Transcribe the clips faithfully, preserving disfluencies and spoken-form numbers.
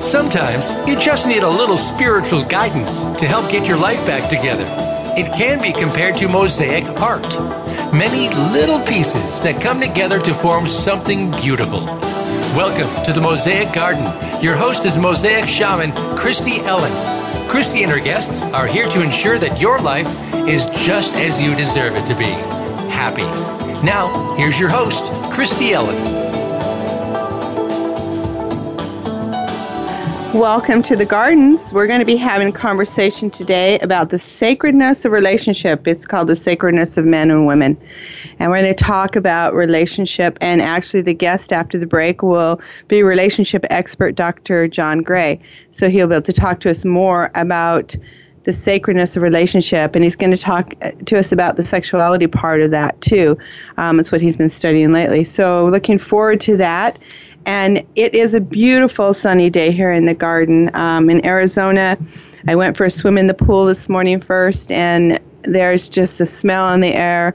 Sometimes you just need a little spiritual guidance to help get your life back together. It can be compared to mosaic art, many little pieces that come together to form something beautiful. Welcome to the Mosaic Garden. Your host is Mosaic Shaman Christy Allen. Christy and her guests are here to ensure that your life is just as you deserve it to be, happy. Now, here's your host, Christy Allen. Welcome to the gardens. We're going to be having a conversation today about the sacredness of relationship. It's called the sacredness of men and women. And we're going to talk about relationship, and actually the guest after the break will be relationship expert Doctor John Gray. So he'll be able to talk to us more about the sacredness of relationship, and he's going to talk to us about the sexuality part of that too. Um, it's what he's been studying lately. So looking forward to that. And it is a beautiful sunny day here in the garden. Um, in Arizona, I went for a swim in the pool this morning first, and there's just a smell in the air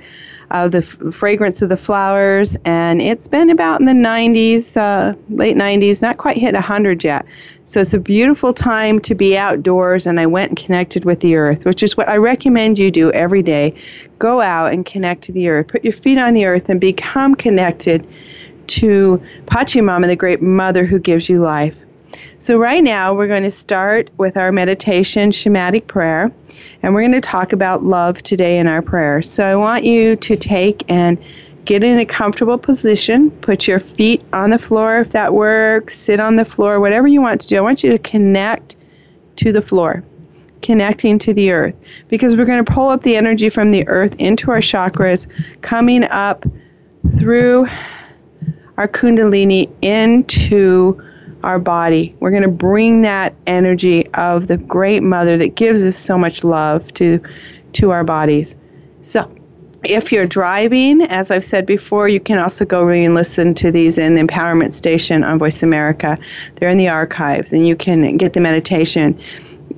of the f- fragrance of the flowers. And it's been about in the nineties, uh, late nineties, not quite hit one hundred yet. So it's a beautiful time to be outdoors, and I went and connected with the earth, which is what I recommend you do every day. Go out and connect to the earth. Put your feet on the earth and become connected to Pachamama, the great mother who gives you life. So right now we're going to start with our meditation, shamanic prayer, and we're going to talk about love today in our prayer. So I want you to take and get in a comfortable position, put your feet on the floor if that works, sit on the floor, whatever you want to do. I want you to connect to the floor, connecting to the earth, because we're going to pull up the energy from the earth into our chakras, coming up through our kundalini into our body. We're going to bring that energy of the great mother that gives us so much love to to our bodies. So if you're driving, as I've said before, you can also go re and listen to these in the Empowerment Station on Voice America. They're in the archives, and you can get the meditation.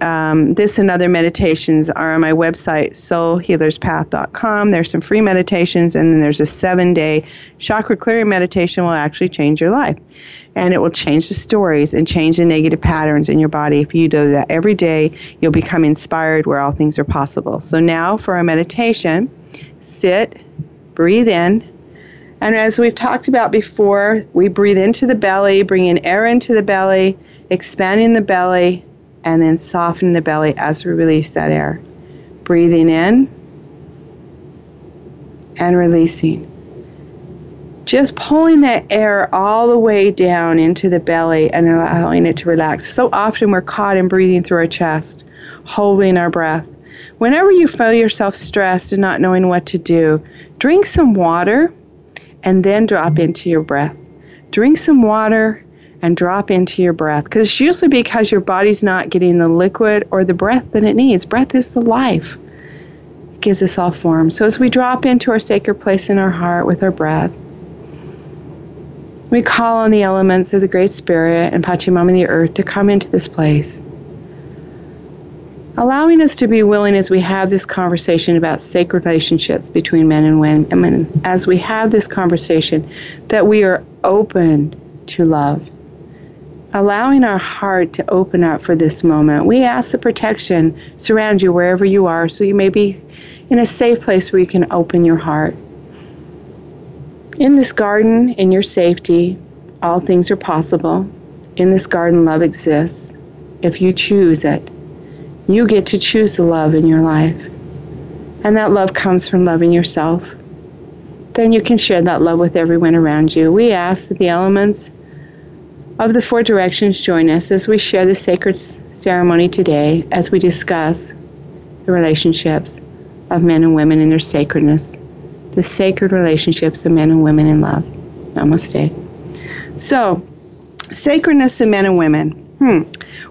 Um, this and other meditations are on my website, soul healers path dot com. There's some free meditations, and then there's a seven-day chakra clearing meditation will actually change your life. And it will change the stories and change the negative patterns in your body. If you do that every day, you'll become inspired where all things are possible. So now for our meditation, sit, breathe in. And as we've talked about before, we breathe into the belly, bringing air into the belly, expanding the belly, and then soften the belly as we release that air. Breathing in and releasing. Just pulling that air all the way down into the belly and allowing it to relax. So often we're caught in breathing through our chest, holding our breath. Whenever you feel yourself stressed and not knowing what to do, drink some water and then drop into your breath. Drink some water and drop into your breath, because it's usually because your body's not getting the liquid or the breath that it needs. Breath is the life. It gives us all form. So as we drop into our sacred place in our heart with our breath, we call on the elements of the Great Spirit and Pachamama, the earth, to come into this place, allowing us to be willing as we have this conversation about sacred relationships between men and women, as we have this conversation, that we are open to love. Allowing our heart to open up for this moment. We ask the protection surround you wherever you are, so you may be in a safe place where you can open your heart. In this garden, in your safety, all things are possible. In this garden, love exists. If you choose it, you get to choose the love in your life. And that love comes from loving yourself. Then you can share that love with everyone around you. We ask that the elements of the four directions join us as we share the sacred ceremony today, as we discuss the relationships of men and women and their sacredness, the sacred relationships of men and women in love. Namaste. So, sacredness of men and women. Hmm.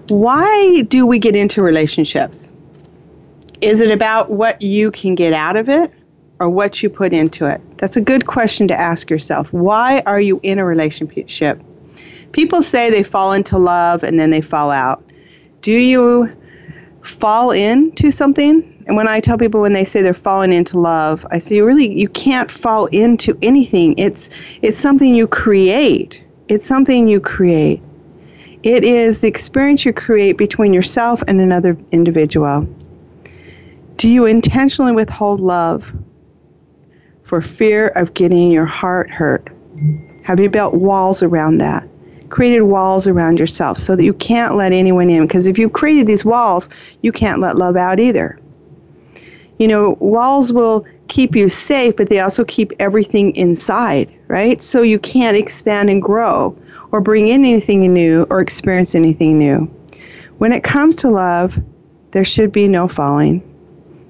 Why do we get into relationships? Is it about what you can get out of it or what you put into it? That's a good question to ask yourself. Why are you in a relationship? People say they fall into love and then they fall out. Do you fall into something. And when I tell people when they say they're falling into love, I say, really, you can't fall into anything. It's it's something you create. It's something you create. It is the experience you create between yourself and another individual. Do you intentionally withhold love for fear of getting your heart hurt? Have you built walls around that? Created walls around yourself so that you can't let anyone in? Because if you've created these walls, you can't let love out either. You know, walls will keep you safe, but they also keep everything inside, right? So you can't expand and grow or bring in anything new or experience anything new. When it comes to love, there should be no falling.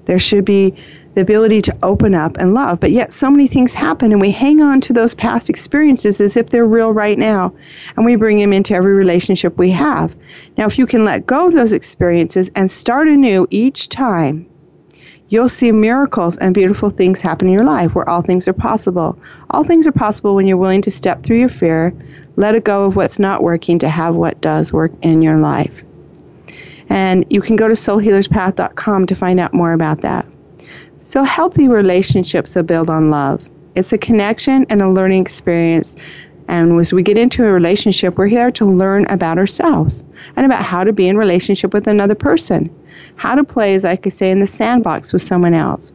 There should be the ability to open up and love. But yet so many things happen, and we hang on to those past experiences as if they're real right now, and we bring them into every relationship we have. Now, if you can let go of those experiences and start anew each time, you'll see miracles and beautiful things happen in your life where all things are possible. All things are possible when you're willing to step through your fear, let go of what's not working to have what does work in your life. And you can go to soul healers path dot com to find out more about that. So healthy relationships are built on love. It's a connection and a learning experience. And as we get into a relationship, we're here to learn about ourselves and about how to be in relationship with another person. How to play, as I could say, in the sandbox with someone else.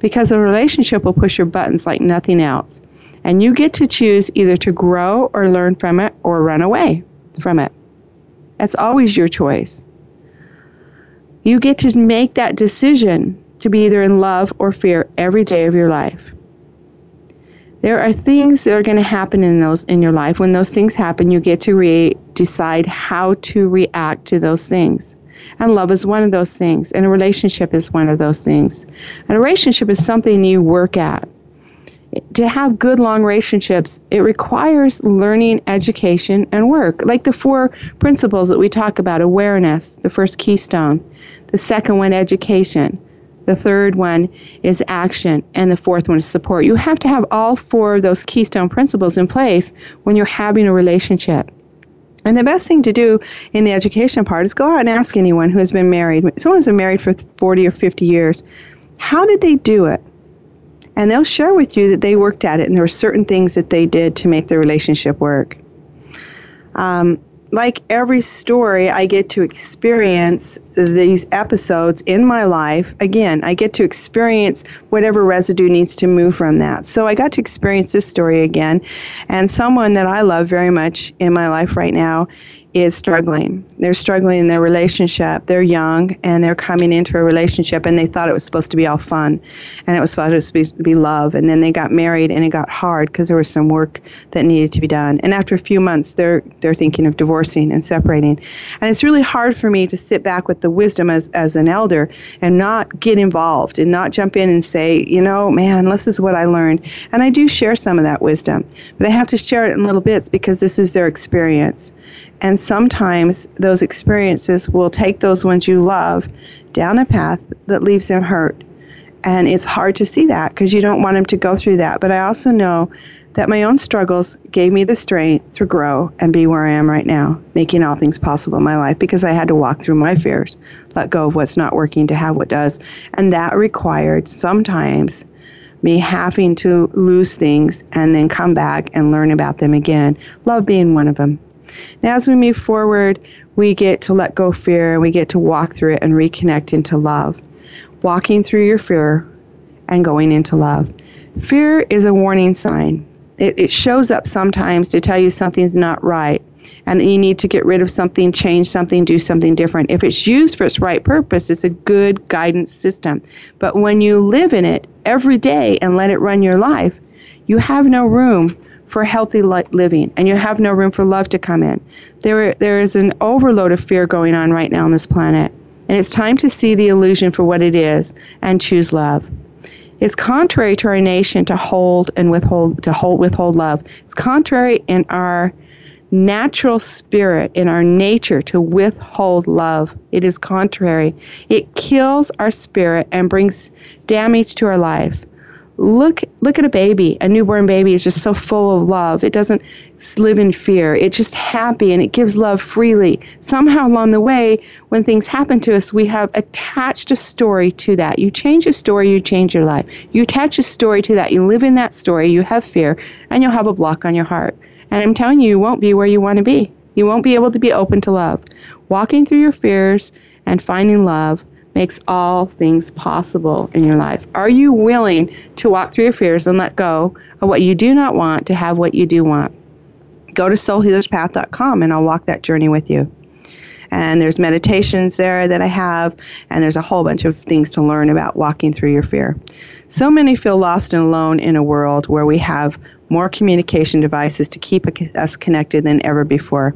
Because a relationship will push your buttons like nothing else. And you get to choose either to grow or learn from it or run away from it. That's always your choice. You get to make that decision to be either in love or fear every day of your life. There are things that are going to happen in those in your life. When those things happen, you get to re- decide how to react to those things. And love is one of those things. And a relationship is one of those things. And a relationship is something you work at. To have good, long relationships, it requires learning, education, and work. Like the four principles that we talk about: awareness, the first keystone. The second one, education. The third one is action, and the fourth one is support. You have to have all four of those keystone principles in place when you're having a relationship. And the best thing to do in the education part is go out and ask anyone who has been married. Someone who's been married for forty or fifty years, how did they do it? And they'll share with you that they worked at it, and there were certain things that they did to make the relationship work. Um, Like every story, I get to experience these episodes in my life. Again, I get to experience whatever residue needs to move from that. So I got to experience this story again. And someone that I love very much in my life right now is struggling. They're struggling in their relationship. They're young, and they're coming into a relationship, and they thought it was supposed to be all fun, and it was supposed to be love. And then they got married, and it got hard because there was some work that needed to be done. And after a few months, they're they're thinking of divorcing and separating. And it's really hard for me to sit back with the wisdom as, as an elder and not get involved and not jump in and say, you know, man, this is what I learned. And I do share some of that wisdom, but I have to share it in little bits because this is their experience. And sometimes those experiences will take those ones you love down a path that leaves them hurt. And it's hard to see that because you don't want them to go through that. But I also know that my own struggles gave me the strength to grow and be where I am right now, making all things possible in my life, because I had to walk through my fears, let go of what's not working to have what does. And that required sometimes me having to lose things and then come back and learn about them again, love being one of them. Now, as we move forward, we get to let go of fear, and we get to walk through it and reconnect into love. Walking through your fear and going into love. Fear is a warning sign. It, it shows up sometimes to tell you something's not right and that you need to get rid of something, change something, do something different. If it's used for its right purpose, it's a good guidance system. But when you live in it every day and let it run your life, you have no room for healthy living, and you have no room for love to come in. There, there is an overload of fear going on right now on this planet, and it's time to see the illusion for what it is and choose love. It's contrary to our nation to hold and withhold, to hold, withhold love. It's contrary in our natural spirit, in our nature, to withhold love. It is contrary. It kills our spirit and brings damage to our lives. Look look at a baby. A newborn baby is just so full of love. It doesn't live in fear. It's just happy, and it gives love freely. Somehow along the way, when things happen to us, we have attached a story to that. You change a story, you change your life. You attach a story to that. You live in that story. You have fear, and you'll have a block on your heart. And I'm telling you, you won't be where you want to be. You won't be able to be open to love. Walking through your fears and finding love makes all things possible in your life. Are you willing to walk through your fears and let go of what you do not want to have what you do want? Go to soul healers path dot com and I'll walk that journey with you. And there's meditations there that I have, and there's a whole bunch of things to learn about walking through your fear. So many feel lost and alone in a world where we have more communication devices to keep us connected than ever before.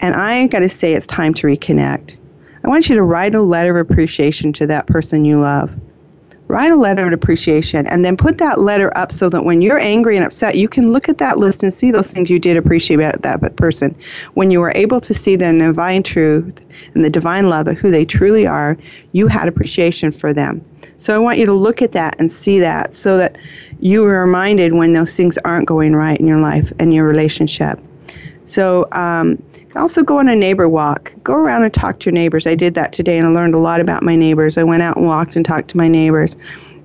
And I got to say, it's time to reconnect. I want you to write a letter of appreciation to that person you love. Write a letter of appreciation and then put that letter up so that when you're angry and upset, you can look at that list and see those things you did appreciate about that person. When you were able to see the divine truth and the divine love of who they truly are, you had appreciation for them. So I want you to look at that and see that so that you are reminded when those things aren't going right in your life and your relationship. So, um... also go on a neighbor walk. Go around and talk to your neighbors. I did that today, and I learned a lot about my neighbors. I went out and walked and talked to my neighbors,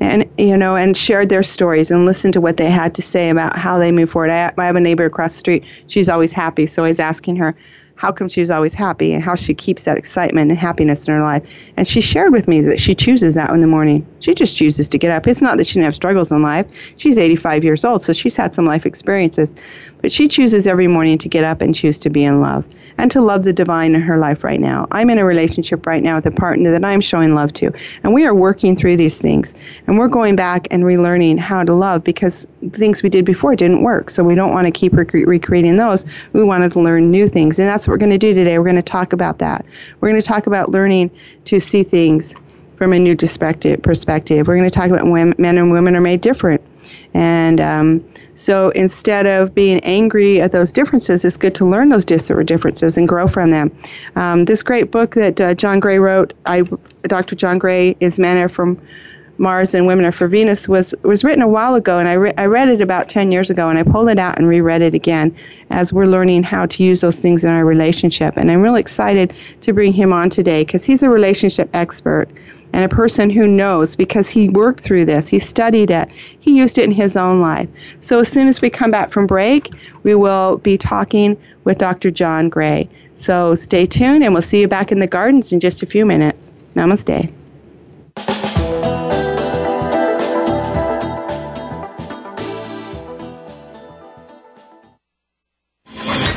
and you know, and shared their stories and listened to what they had to say about how they move forward. I, I have a neighbor across the street. She's always happy, so I was asking her how come she's always happy and how she keeps that excitement and happiness in her life. And she shared with me that she chooses that in the morning. She just chooses to get up. It's not that she didn't have struggles in life. She's eighty-five years old, so she's had some life experiences. But she chooses every morning to get up and choose to be in love and to love the divine in her life right now. I'm in a relationship right now with a partner that I'm showing love to. And we are working through these things. And we're going back and relearning how to love because the things we did before didn't work. So we don't want to keep rec- recreating those. We wanted to learn new things. And that's what we're going to do today. We're going to talk about that. We're going to talk about learning to see things from a new perspective. perspective. We're going to talk about women, men and women are made different. And um, so instead of being angry at those differences, it's good to learn those differences and grow from them. Um, this great book that uh, John Gray wrote, I, Doctor John Gray, is Men Are from Mars and Women Are from Venus, was was written a while ago, and I, re- I read it about ten years ago, and I pulled it out and reread it again as we're learning how to use those things in our relationship. And I'm really excited to bring him on today because he's a relationship expert and a person who knows because he worked through this. He studied it. He used it in his own life. So as soon as we come back from break, we will be talking with Doctor John Gray. So stay tuned, and we'll see you back in the gardens in just a few minutes. Namaste.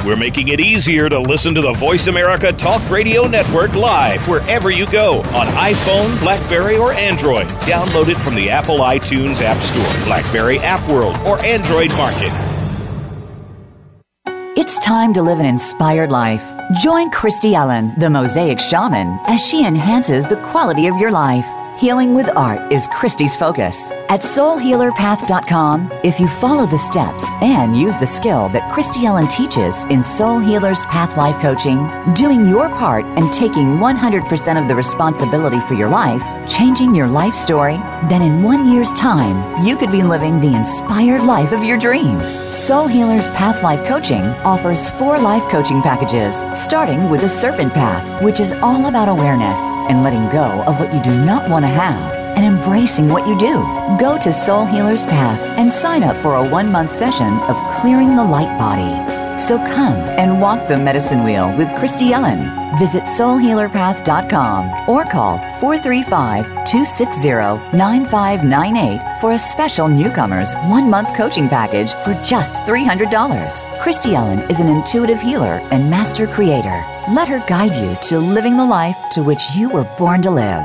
We're making it easier to listen to the Voice America Talk Radio Network live wherever you go on iPhone, BlackBerry, or Android. Download it from the Apple iTunes App Store, BlackBerry App World, or Android Market. It's time to live an inspired life. Join Christy Allen, the Mosaic Shaman, as she enhances the quality of your life. Healing with art is Christy's focus. At soul healer path dot com, if you follow the steps and use the skill that Christy Allen teaches in Soul Healer's Path Life Coaching, doing your part and taking one hundred percent of the responsibility for your life, changing your life story, then in one year's time, you could be living the inspired life of your dreams. Soul Healer's Path Life Coaching offers four life coaching packages, starting with the Serpent Path, which is all about awareness and letting go of what you do not want to have and embracing what you do. Go to Soul Healer's Path and sign up for a one-month session of Clearing the Light Body. So come and walk the medicine wheel with Christy Ellen. Visit soul healer path dot com or call four three five, two six zero, nine five nine eight for a special newcomers one-month coaching package for just three hundred dollars. Christy Ellen is an intuitive healer and master creator. Let her guide you to living the life to which you were born to live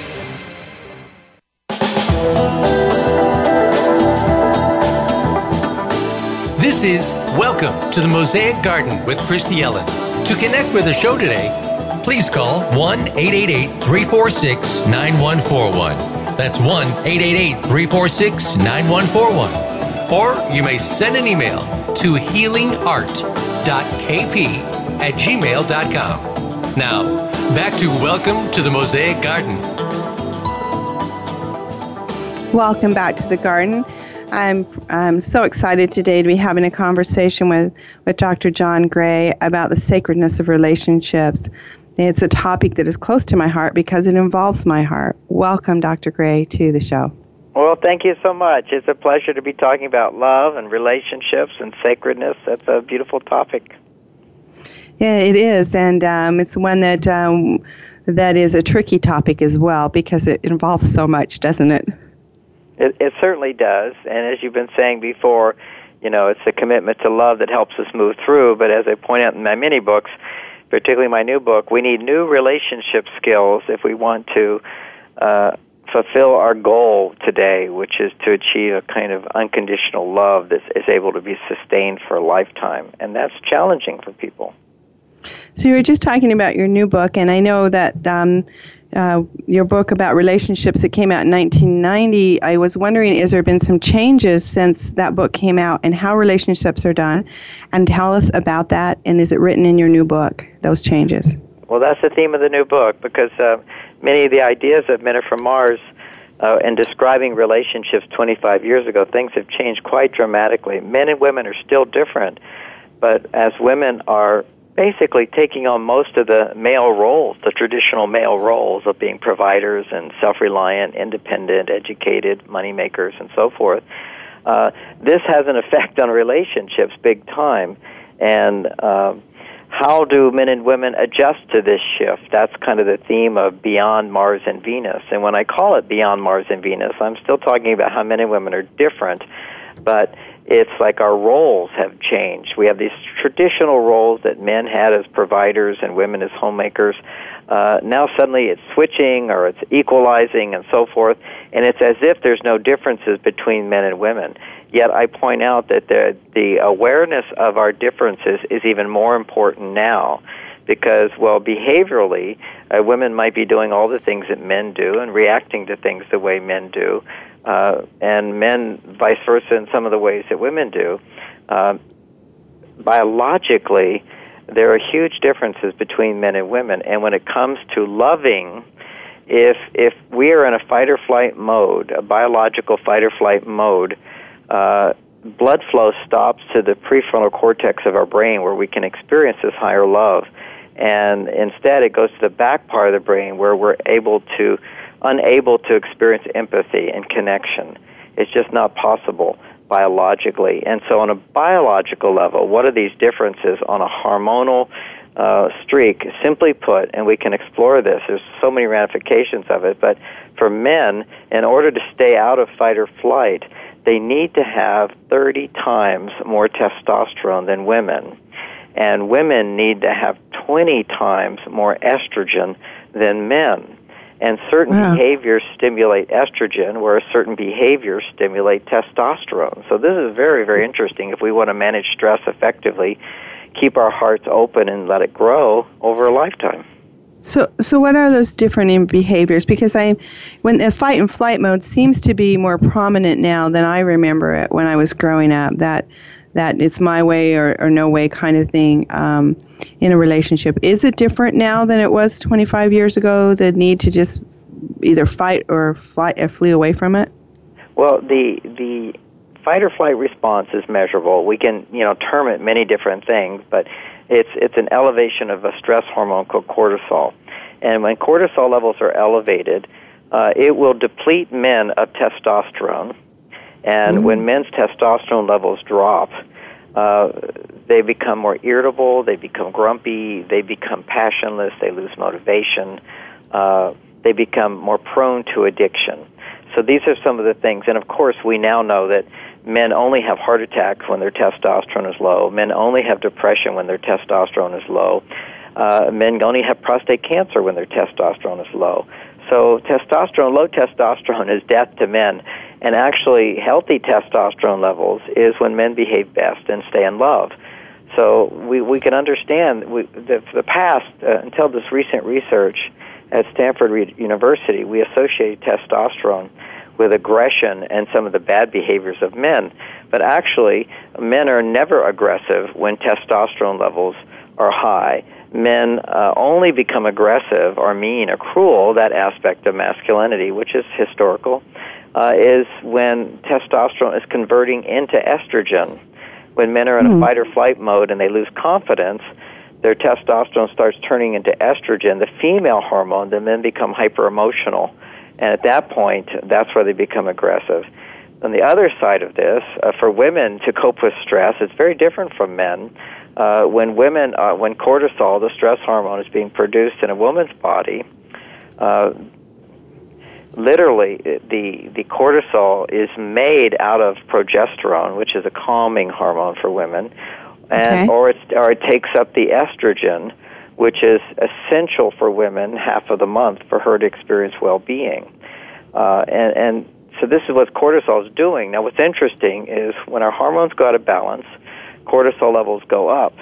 This is Welcome to the Mosaic Garden with Christy Allen. To connect with the show today, please call one eight eight eight, three four six, nine one four one. That's one eight eight eight, three four six, nine one four one. Or you may send an email to healingart dot k p at gmail dot com. Now, back to Welcome to the Mosaic Garden. Welcome back to the garden. I'm I'm so excited today to be having a conversation with, with Doctor John Gray about the sacredness of relationships. It's a topic that is close to my heart because it involves my heart. Welcome, Doctor Gray, to the show. Well, thank you so much. It's a pleasure to be talking about love and relationships and sacredness. That's a beautiful topic. Yeah, it is, and um, it's one that um, that is a tricky topic as well because it involves so much, doesn't it? It, it certainly does, and as you've been saying before, you know, it's the commitment to love that helps us move through, but as I point out in my many books, particularly my new book, we need new relationship skills if we want to uh, fulfill our goal today, which is to achieve a kind of unconditional love that is able to be sustained for a lifetime, and that's challenging for people. So you were just talking about your new book, and I know that um, Uh, your book about relationships that came out in nineteen ninety, I was wondering, is there been some changes since that book came out and how relationships are done? And tell us about that, and is it written in your new book, those changes? Well, that's the theme of the new book, because uh, many of the ideas of Men Are from Mars uh, in describing relationships twenty-five years ago, things have changed quite dramatically. Men and women are still different, but as women are basically taking on most of the male roles, the traditional male roles of being providers and self-reliant, independent, educated, moneymakers, and so forth. Uh, this has an effect on relationships big time. And uh, how do men and women adjust to this shift? That's kind of the theme of Beyond Mars and Venus. And when I call it Beyond Mars and Venus, I'm still talking about how men and women are different, but it's like our roles have changed. We have these traditional roles that men had as providers and women as homemakers. Uh, now suddenly it's switching or it's equalizing and so forth, and it's as if there's no differences between men and women. Yet I point out that the, the awareness of our differences is even more important now because, well, behaviorally, uh, women might be doing all the things that men do and reacting to things the way men do, Uh, and men vice versa in some of the ways that women do. Uh, biologically, there are huge differences between men and women. And when it comes to loving, if if we are in a fight-or-flight mode, a biological fight-or-flight mode, uh, blood flow stops to the prefrontal cortex of our brain where we can experience this higher love. And instead, it goes to the back part of the brain where we're able to unable to experience empathy and connection. It's just not possible biologically. And so on a biological level, what are these differences on a hormonal uh, streak? Simply put, and we can explore this, there's so many ramifications of it, but for men, in order to stay out of fight or flight, they need to have thirty times more testosterone than women. And women need to have twenty times more estrogen than men. And certain wow. behaviors stimulate estrogen, whereas certain behaviors stimulate testosterone. So this is very, very interesting. If we want to manage stress effectively, keep our hearts open and let it grow over a lifetime. So, so what are those different behaviors? Because I, when the fight and flight mode seems to be more prominent now than I remember it when I was growing up. That, that it's my way or, or no way kind of thing. Um, in a relationship. Is it different now than it was twenty-five years ago, the need to just either fight or fly, or flee away from it? Well, the the fight or flight response is measurable. We can, you know, term it many different things, but it's it's an elevation of a stress hormone called cortisol. And when cortisol levels are elevated, uh, it will deplete men of testosterone. And mm-hmm. when men's testosterone levels drop, uh, they become more irritable, they become grumpy, they become passionless, they lose motivation, uh, they become more prone to addiction. So these are some of the things. And, of course, we now know that men only have heart attacks when their testosterone is low. Men only have depression when their testosterone is low. Uh, men only have prostate cancer when their testosterone is low. So testosterone, low testosterone is death to men. And actually, healthy testosterone levels is when men behave best and stay in love. So we, we can understand we, that for the past, uh, until this recent research at Stanford Re- University, we associated testosterone with aggression and some of the bad behaviors of men. But actually, men are never aggressive when testosterone levels are high. Men uh, only become aggressive or mean or cruel, that aspect of masculinity, which is historical, uh, is when testosterone is converting into estrogen. When men are in a fight or flight mode and they lose confidence, their testosterone starts turning into estrogen, the female hormone, then men become hyper emotional. And at that point, that's where they become aggressive. On the other side of this, uh, for women to cope with stress, it's very different from men. Uh, when women, uh, when cortisol, the stress hormone, is being produced in a woman's body, uh, literally the the cortisol is made out of progesterone, which is a calming hormone for women, and okay. or it or it takes up the estrogen, which is essential for women half of the month for her to experience well-being, uh, and and so this is what cortisol is doing. Now, what's interesting is when our hormones go out of balance, cortisol levels go up,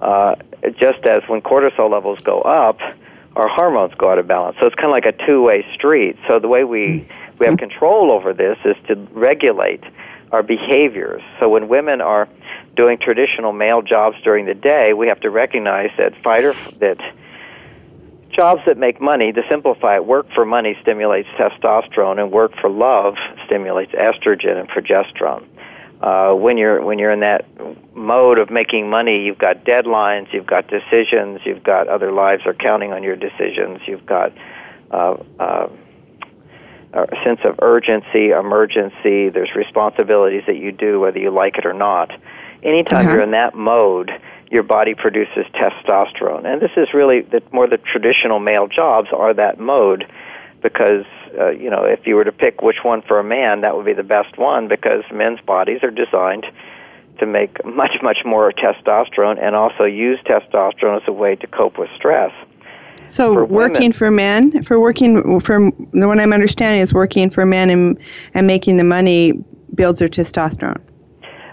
uh, just as when cortisol levels go up, our hormones go out of balance. So it's kind of like a two-way street. So the way we, we have control over this is to regulate our behaviors. So when women are doing traditional male jobs during the day, we have to recognize that fight or that jobs that make money, to simplify it, work for money stimulates testosterone, and work for love stimulates estrogen and progesterone. Uh, when you're when you're in that mode of making money, you've got deadlines, you've got decisions, you've got other lives are counting on your decisions, you've got uh, uh, a sense of urgency, emergency. There's responsibilities that you do whether you like it or not. Anytime uh-huh. you're in that mode, your body produces testosterone, and this is really the, more the traditional male jobs are that mode, because. Uh, you know, if you were to pick which one for a man, that would be the best one, because men's bodies are designed to make much, much more testosterone and also use testosterone as a way to cope with stress. So for working women, for men, for working, for the one I'm understanding is working for men and, and making the money builds their testosterone.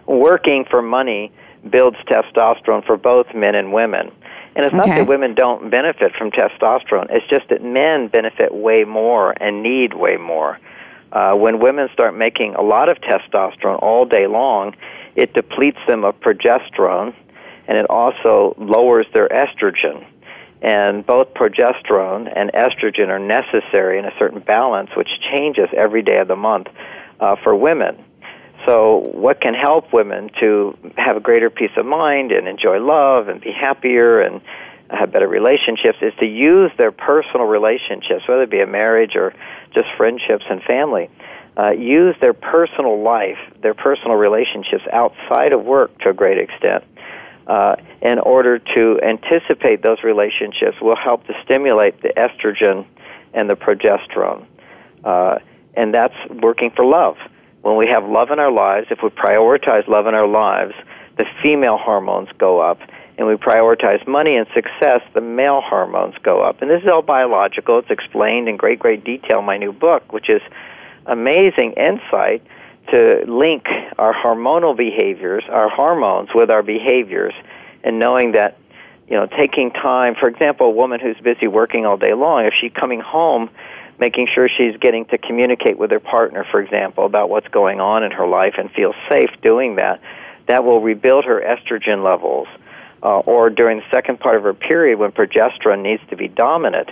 Working for money builds testosterone for both men and women. And it's okay. not that women don't benefit from testosterone. It's just that men benefit way more and need way more. Uh, when women start making a lot of testosterone all day long, it depletes them of progesterone, and it also lowers their estrogen. And both progesterone and estrogen are necessary in a certain balance, which changes every day of the month uh, for women. So what can help women to have a greater peace of mind and enjoy love and be happier and have better relationships is to use their personal relationships, whether it be a marriage or just friendships and family, uh, use their personal life, their personal relationships outside of work to a great extent uh, in order to anticipate those relationships will help to stimulate the estrogen and the progesterone. Uh, and that's working for love. When we have love in our lives, if we prioritize love in our lives, the female hormones go up. And we prioritize money and success, the male hormones go up. And this is all biological. It's explained in great, great detail in my new book, which is amazing insight to link our hormonal behaviors, our hormones, with our behaviors, and knowing that, you know, taking time, for example, a woman who's busy working all day long, if she's coming home, making sure she's getting to communicate with her partner, for example, about what's going on in her life and feels safe doing that, that will rebuild her estrogen levels. Uh, or during the second part of her period when progesterone needs to be dominant,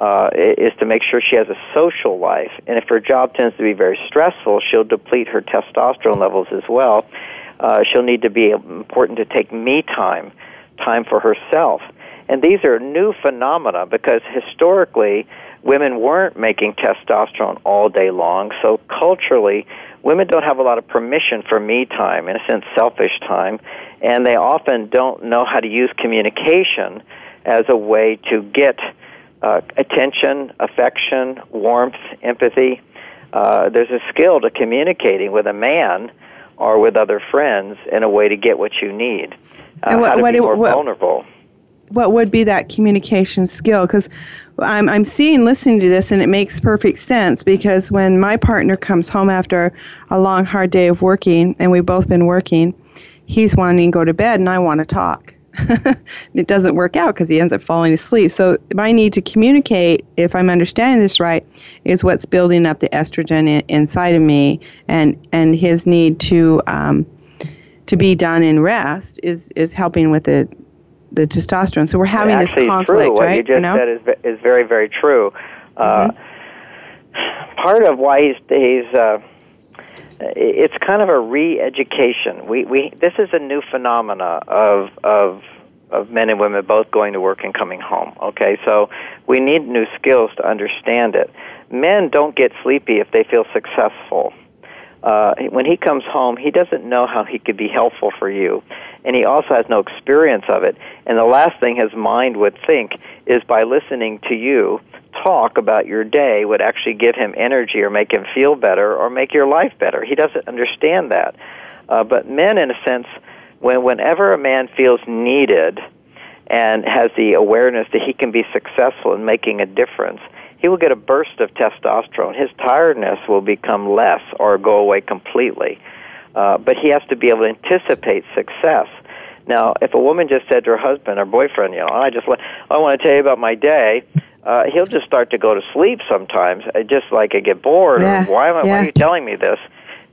uh, is to make sure she has a social life. And if her job tends to be very stressful, she'll deplete her testosterone levels as well. Uh, she'll need to be important to take me time, time for herself. And these are new phenomena because historically, women weren't making testosterone all day long, so culturally, women don't have a lot of permission for me time, in a sense, selfish time, and they often don't know how to use communication as a way to get uh, attention, affection, warmth, empathy. Uh, there's a skill to communicating with a man or with other friends in a way to get what you need, uh, what, how to what, be more what, vulnerable. what would be that communication skill? Because I'm I'm seeing, listening to this, and it makes perfect sense, because when my partner comes home after a long, hard day of working, and we've both been working, he's wanting to go to bed, and I want to talk. It doesn't work out because he ends up falling asleep. So my need to communicate, if I'm understanding this right, is what's building up the estrogen in, inside of me, and and his need to um, to be done in rest is is helping with the the testosterone. So we're having well, this conflict, true. What right? you just you know? said is is very very true. Uh, mm-hmm. Part of why he's he's uh, it's kind of a re-education. We we this is a new phenomena of of of men and women both going to work and coming home. Okay, so we need new skills to understand it. Men don't get sleepy if they feel successful. Uh, when he comes home, he doesn't know how he could be helpful for you, and he also has no experience of it. And the last thing his mind would think is by listening to you talk about your day would actually give him energy or make him feel better or make your life better. He doesn't understand that. Uh, but men, in a sense, when whenever a man feels needed and has the awareness that he can be successful in making a difference, he will get a burst of testosterone. His tiredness will become less or go away completely. Uh, but he has to be able to anticipate success. Now, if a woman just said to her husband or boyfriend, you know, I just I want to tell you about my day, uh, he'll just start to go to sleep sometimes, just like I get bored. Yeah, or, why, am I, yeah. why are you telling me this?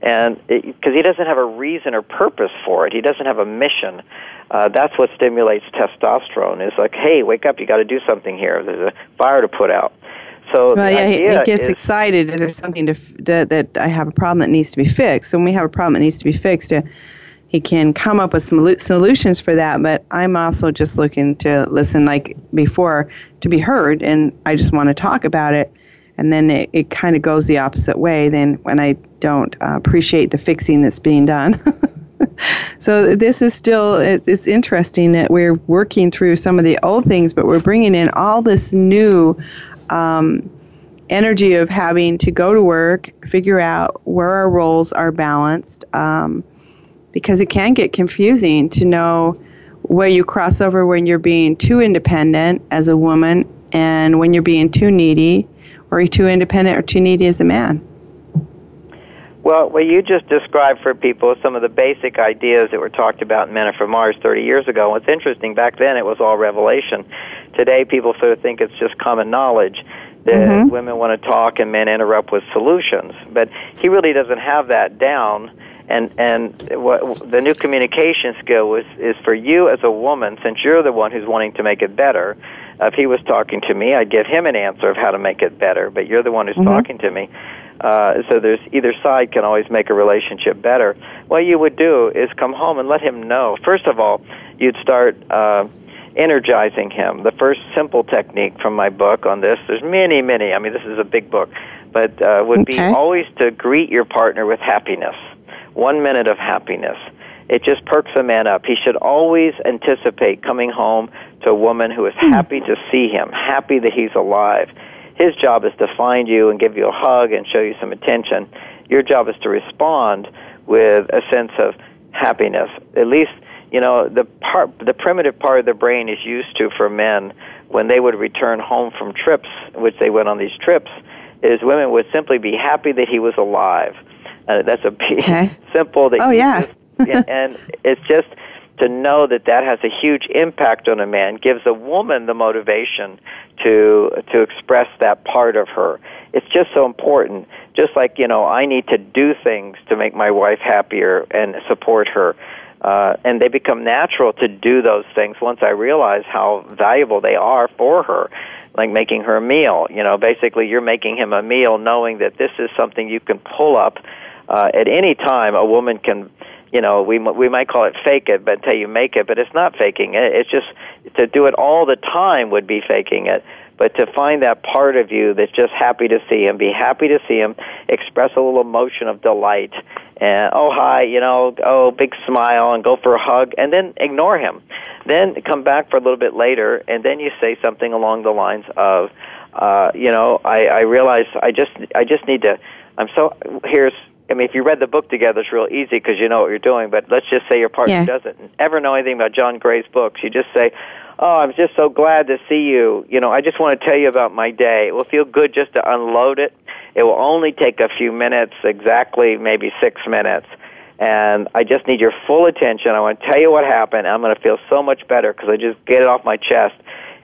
And because he doesn't have a reason or purpose for it. He doesn't have a mission. Uh, that's what stimulates testosterone. It's like, hey, wake up, you got to do something here. There's a fire to put out. So well, yeah, he, he gets is, excited if there's something to, to, that I have a problem that needs to be fixed. So when we have a problem that needs to be fixed, uh, he can come up with some solutions for that. But I'm also just looking to listen, like before, to be heard, and I just want to talk about it. And then it, it kind of goes the opposite way than when I don't uh, appreciate the fixing that's being done. So this is still, it, it's interesting that we're working through some of the old things, but we're bringing in all this new Um, energy of having to go to work, figure out where our roles are balanced, um, because it can get confusing to know where you cross over when you're being too independent as a woman and when you're being too needy, or too independent or too needy as a man. Well, what you just described for people, some of the basic ideas that were talked about in Men Are from Mars thirty years ago. What's interesting, back then it was all revelation. Today people sort of think it's just common knowledge that mm-hmm. women want to talk and men interrupt with solutions. But he really doesn't have that down. And and what, the new communication skill is, is for you as a woman, since you're the one who's wanting to make it better. If he was talking to me, I'd give him an answer of how to make it better, but you're the one who's mm-hmm. talking to me. Uh, so there's either side can always make a relationship better. What you would do is come home and let him know. First of all, you'd start uh, energizing him. The first simple technique from my book on this, there's many, many, I mean, this is a big book, but uh, would okay. be always to greet your partner with happiness. One minute of happiness. It just perks a man up. He should always anticipate coming home to a woman who is happy to see him, happy that he's alive. His job is to find you and give you a hug and show you some attention. Your job is to respond with a sense of happiness. At least, you know, the part, the primitive part of the brain is used to, for men, when they would return home from trips, which they went on these trips, is women would simply be happy that he was alive. Uh, that's a okay. simple. That oh, yeah. Just, and it's just to know that that has a huge impact on a man, gives a woman the motivation to to express that part of her. It's just so important. Just like, you know, I need to do things to make my wife happier and support her. Uh, and they become natural to do those things once I realize how valuable they are for her, like making her a meal. You know, basically you're making him a meal knowing that this is something you can pull up. Uh, at any time, a woman can, you know, we we might call it fake it, but until you make it, but it's not faking it. It's just to do it all the time would be faking it. But to find that part of you that's just happy to see him, be happy to see him, express a little emotion of delight, and oh, hi, you know, oh, big smile, and go for a hug, and then ignore him. Then come back for a little bit later, and then you say something along the lines of, uh, you know, I, I realize I just, I just need to, I'm so, here's, I mean, if you read the book together, it's real easy because you know what you're doing, but let's just say your partner yeah. doesn't ever know anything about John Gray's books. You just say, Oh, I'm just so glad to see you. You know, I just want to tell you about my day. It will feel good just to unload it. It will only take a few minutes, exactly maybe six minutes. And I just need your full attention. I want to tell you what happened. I'm going to feel so much better because I just get it off my chest,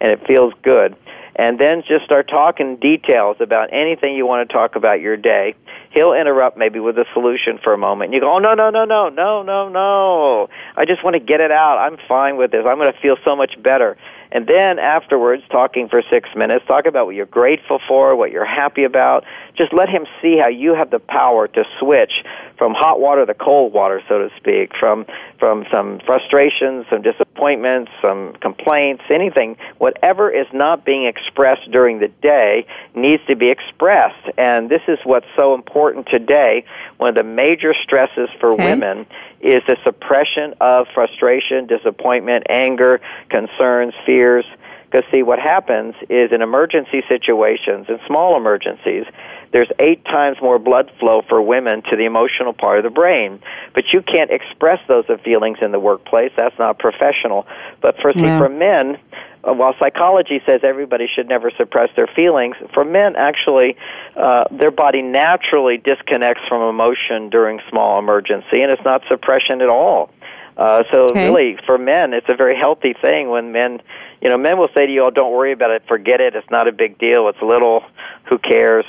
and it feels good. And then just start talking details about anything you want to talk about your day. He'll interrupt maybe with a solution for a moment. You go, oh, no, no, no, no, no, no, no. I just want to get it out. I'm fine with this. I'm going to feel so much better. And then afterwards, talking for six minutes, talk about what you're grateful for, what you're happy about. Just let him see how you have the power to switch from hot water to cold water, so to speak, from from some frustrations, some disappointments, some complaints, anything. Whatever is not being expressed during the day needs to be expressed. And this is what's so important today. One of the major stresses for okay. women is the suppression of frustration, disappointment, anger, concerns, fears. Because, see, what happens is in emergency situations, in small emergencies, there's eight times more blood flow for women to the emotional part of the brain. But you can't express those feelings in the workplace. That's not professional. But for, yeah. see, for men, while psychology says everybody should never suppress their feelings, for men, actually, uh, their body naturally disconnects from emotion during small emergency, and it's not suppression at all. Uh, so okay. really, for men, it's a very healthy thing when men, you know, men will say to you, oh, don't worry about it, forget it, it's not a big deal, it's little, who cares?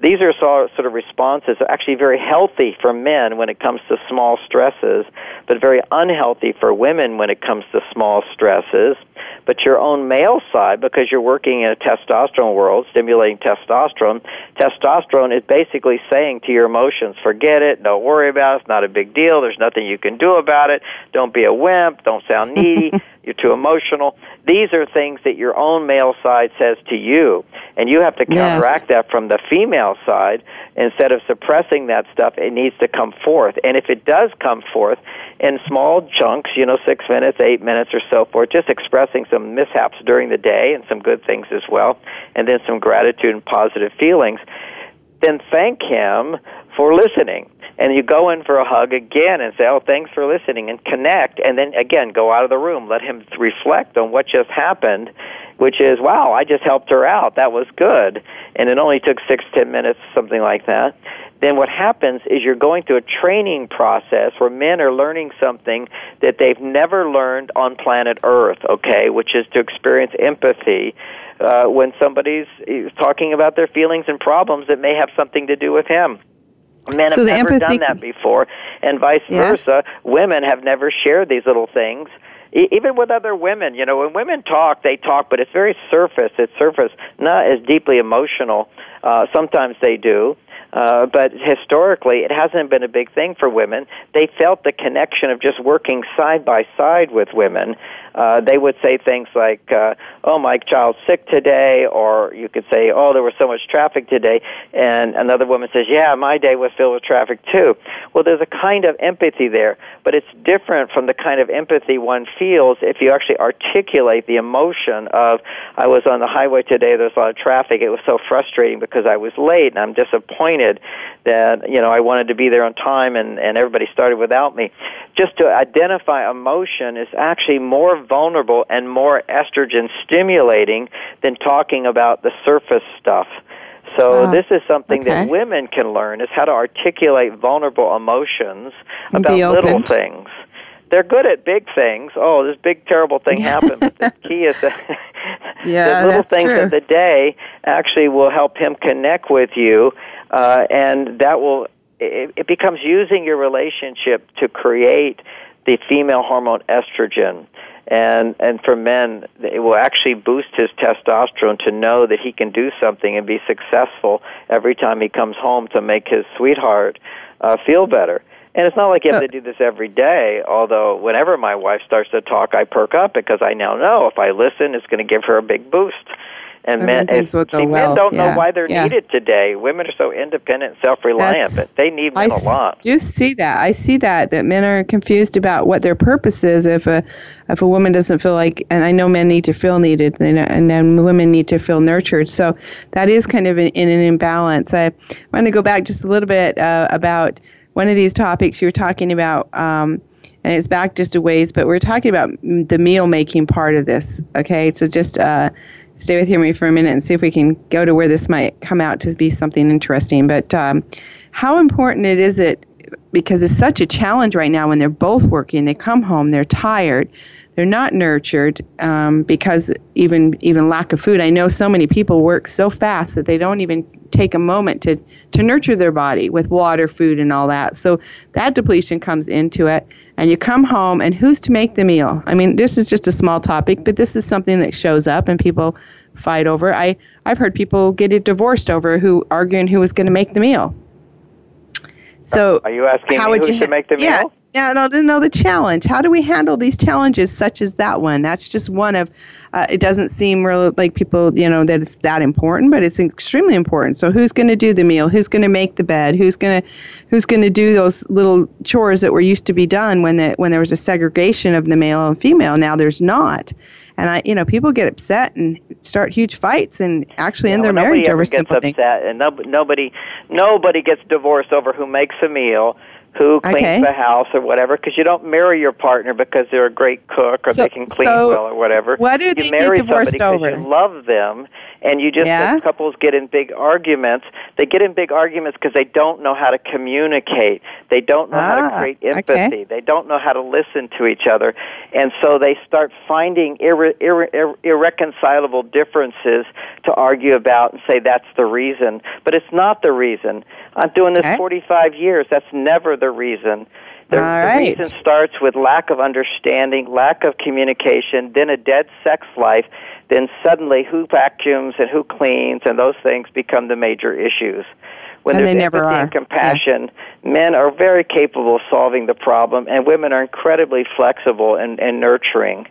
These are sort of responses that are actually very healthy for men when it comes to small stresses, but very unhealthy for women when it comes to small stresses. But your own male side, because you're working in a testosterone world, stimulating testosterone, testosterone is basically saying to your emotions, forget it, don't worry about it, it's not a big deal, there's nothing you can do about it, don't be a wimp, don't sound needy. You're too emotional. These are things that your own male side says to you, and you have to counteract yes. that from the female side. Instead of suppressing that stuff, it needs to come forth. And if it does come forth in small chunks, you know, six minutes, eight minutes or so forth, just expressing some mishaps during the day and some good things as well, and then some gratitude and positive feelings, then thank him for listening. And you go in for a hug again and say, oh, thanks for listening, and connect. And then, again, go out of the room. Let him reflect on what just happened, which is, wow, I just helped her out. That was good. And it only took six, ten minutes, something like that. Then what happens is you're going through a training process where men are learning something that they've never learned on planet Earth, okay, which is to experience empathy uh, when somebody's talking about their feelings and problems that may have something to do with him. Men so have never empathy- done that before, and vice yeah. versa. Women have never shared these little things, e- even with other women. You know, when women talk, they talk, but it's very surface. It's surface, not as deeply emotional. Uh, sometimes they do. Uh, but historically, it hasn't been a big thing for women. They felt the connection of just working side by side with women. Uh, they would say things like, uh, oh, my child's sick today, or you could say, oh, there was so much traffic today. And another woman says, yeah, my day was filled with traffic too. Well, there's a kind of empathy there, but it's different from the kind of empathy one feels if you actually articulate the emotion of, I was on the highway today, there was a lot of traffic, it was so frustrating because I was late and I'm disappointed that, you know, I wanted to be there on time and, and everybody started without me. Just to identify emotion is actually more vulnerable and more estrogen stimulating than talking about the surface stuff. So oh, this is something okay. that women can learn, is how to articulate vulnerable emotions about little things. They're good at big things. Oh, this big, terrible thing happened. But the key is that yeah, the little things true. Of the day actually will help him connect with you, uh, and that will it, it becomes using your relationship to create the female hormone estrogen. And and for men, it will actually boost his testosterone to know that he can do something and be successful every time he comes home to make his sweetheart uh, feel better. And it's not like you have to do this every day, although whenever my wife starts to talk, I perk up because I now know if I listen, it's going to give her a big boost. And I mean, men, and, see, well. men don't yeah. know why they're yeah. needed today. Women are so independent and self-reliant, That's, but they need men I a lot. I do see that. I see that, that men are confused about what their purpose is if a if a woman doesn't feel like, and I know men need to feel needed, and, and then women need to feel nurtured. So that is kind of an, in an imbalance. I want to go back just a little bit uh, about... One of these topics you were talking about um, and it's back just a ways, but we're talking about the meal making part of this, okay? So just uh, stay with me for a minute and see if we can go to where this might come out to be something interesting. But um, how important it is it, because it's such a challenge right now when they're both working, they come home, they're tired, they're not nurtured um, because even even lack of food. I know so many people work so fast that they don't even take a moment to, to nurture their body with water, food, and all that. So that depletion comes into it. And you come home, and who's to make the meal? I mean, this is just a small topic, but this is something that shows up and people fight over. I, I've heard people get divorced over who arguing who was going to make the meal. So are you asking how me would who you should ha- make the meal? Yeah. Yeah, no, no, the challenge. How do we handle these challenges such as that one? That's just one of, uh, it doesn't seem real like people, you know, that it's that important, but it's extremely important. So who's going to do the meal? Who's going to make the bed? Who's going to who's going to do those little chores that were used to be done when the, when there was a segregation of the male and female? Now there's not. And, I, you know, people get upset and start huge fights and actually end yeah, well, their marriage over simple things. And no, nobody, nobody gets divorced over who makes a meal, who cleans okay. the house or whatever, because you don't marry your partner because they're a great cook or so, they can clean so well or whatever. Why do you they marry get divorced over? You love them, and you just, yeah. couples get in big arguments. They get in big arguments because they don't know how to communicate. They don't know ah, how to create empathy. Okay. They don't know how to listen to each other. And so they start finding irre- irre- irre- irreconcilable differences to argue about and say that's the reason. But it's not the reason. I'm doing this okay. forty-five years. That's never the The reason. The, right. the reason starts with lack of understanding, lack of communication, then a dead sex life, then suddenly who vacuums and who cleans and those things become the major issues. When and there's they never empathy are. and compassion, yeah. men are very capable of solving the problem, and women are incredibly flexible and, and nurturing.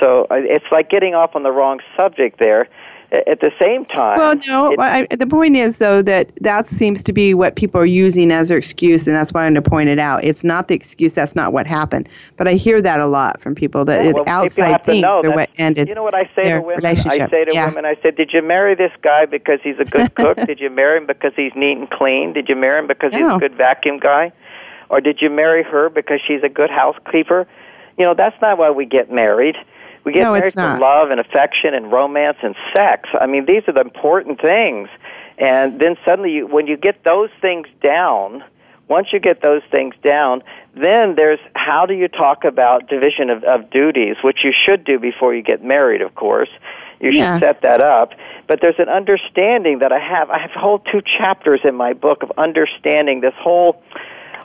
So it's like getting off on the wrong subject there. At the same time... Well, no, I, the point is, though, that that seems to be what people are using as their excuse, and that's why I wanted to point it out. It's not the excuse, that's not what happened. But I hear that a lot from people, that yeah, well, it's outside things are what ended their relationship. You know what I say to women? I say to yeah. women, I said, did you marry this guy because he's a good cook? Did you marry him because he's neat and clean? Did you marry him because no. he's a good vacuum guy? Or did you marry her because she's a good housekeeper? You know, that's not why we get married. We get no, married to love and affection and romance and sex. I mean, these are the important things. And then suddenly, you, when you get those things down, once you get those things down, then there's how do you talk about division of, of duties, which you should do before you get married, of course. You should yeah. set that up. But there's an understanding that I have. I have whole two chapters in my book of understanding this whole,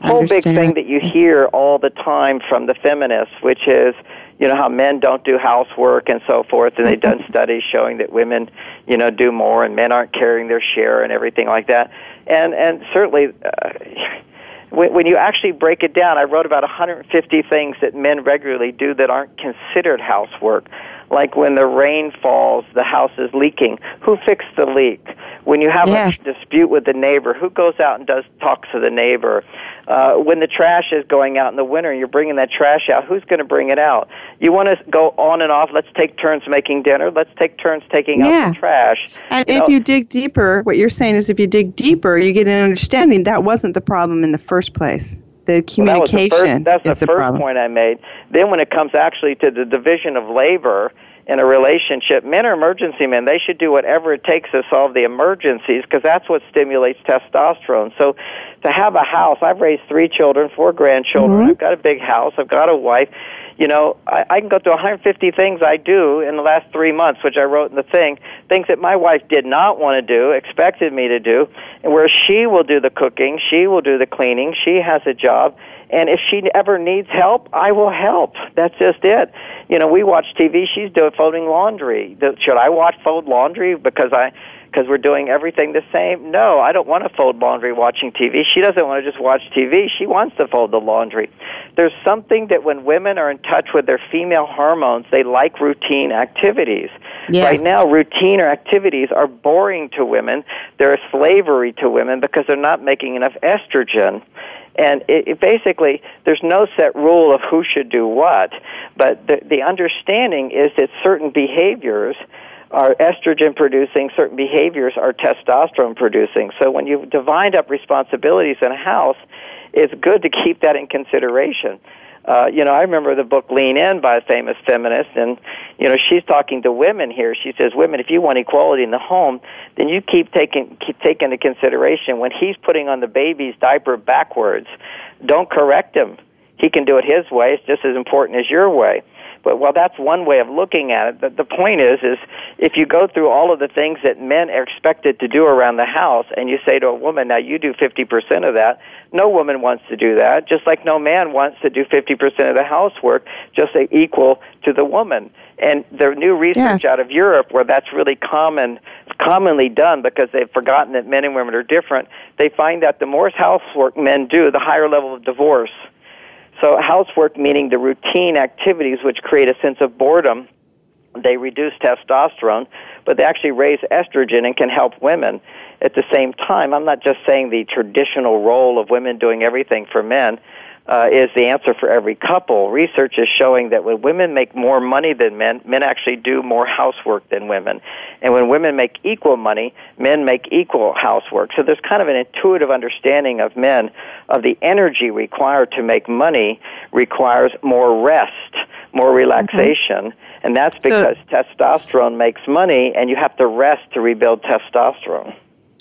whole big thing that you hear all the time from the feminists, which is, you know, how men don't do housework and so forth, and they've done studies showing that women, you know, do more and men aren't carrying their share and everything like that. And and certainly, uh, when, when you actually break it down, I wrote about one hundred fifty things that men regularly do that aren't considered housework. Like when the rain falls, the house is leaking. Who fixed the leak? When you have yes. a dispute with the neighbor, who goes out and does talks to the neighbor? Uh, when the trash is going out in the winter and you're bringing that trash out, who's going to bring it out? You want to go on and off, let's take turns making dinner, let's take turns taking yeah. out the trash. And you if know, you dig deeper, what you're saying is if you dig deeper, you get an understanding that wasn't the problem in the first place. The communication well, that the first, that's the first point I made. Then when it comes actually to the division of labor in a relationship, men are emergency men. They should do whatever it takes to solve the emergencies because that's what stimulates testosterone. So to have a house, I've raised three children, four grandchildren. Mm-hmm. I've got a big house. I've got a wife. You know, I, I can go through one hundred fifty things I do in the last three months, which I wrote in the thing, things that my wife did not want to do, expected me to do, and where she will do the cooking, she will do the cleaning, she has a job, and if she ever needs help, I will help. That's just it. You know, we watch T V, she's doing folding laundry. Should I watch fold laundry because I... because we're doing everything the same? No, I don't want to fold laundry watching T V. She doesn't want to just watch T V. She wants to fold the laundry. There's something that when women are in touch with their female hormones, they like routine activities. Yes. Right now, routine or activities are boring to women. They're a slavery to women because they're not making enough estrogen. And it, it basically, there's no set rule of who should do what, but the, the understanding is that certain behaviors are estrogen-producing, certain behaviors are testosterone-producing. So when you've divided up responsibilities in a house, it's good to keep that in consideration. Uh, you know, I remember the book Lean In by a famous feminist, and, you know, she's talking to women here. She says, women, if you want equality in the home, then you keep taking, keep taking into consideration when he's putting on the baby's diaper backwards, don't correct him. He can do it his way. It's just as important as your way. But, well, that's one way of looking at it. The, the point is, is if you go through all of the things that men are expected to do around the house and you say to a woman, now you do fifty percent of that, no woman wants to do that, just like no man wants to do fifty percent of the housework, just equal to the woman. And there's new research yes. out of Europe where that's really common, commonly done because they've forgotten that men and women are different. They find that the more housework men do, the higher level of divorce. So housework, meaning the routine activities which create a sense of boredom, they reduce testosterone, but they actually raise estrogen and can help women. At the same time, I'm not just saying the traditional role of women doing everything for men uh, is the answer for every couple. Research is showing that when women make more money than men, men actually do more housework than women. And when women make equal money, men make equal housework. So there's kind of an intuitive understanding of men of the energy required to make money requires more rest, more relaxation, okay. and that's because so, testosterone makes money, and you have to rest to rebuild testosterone.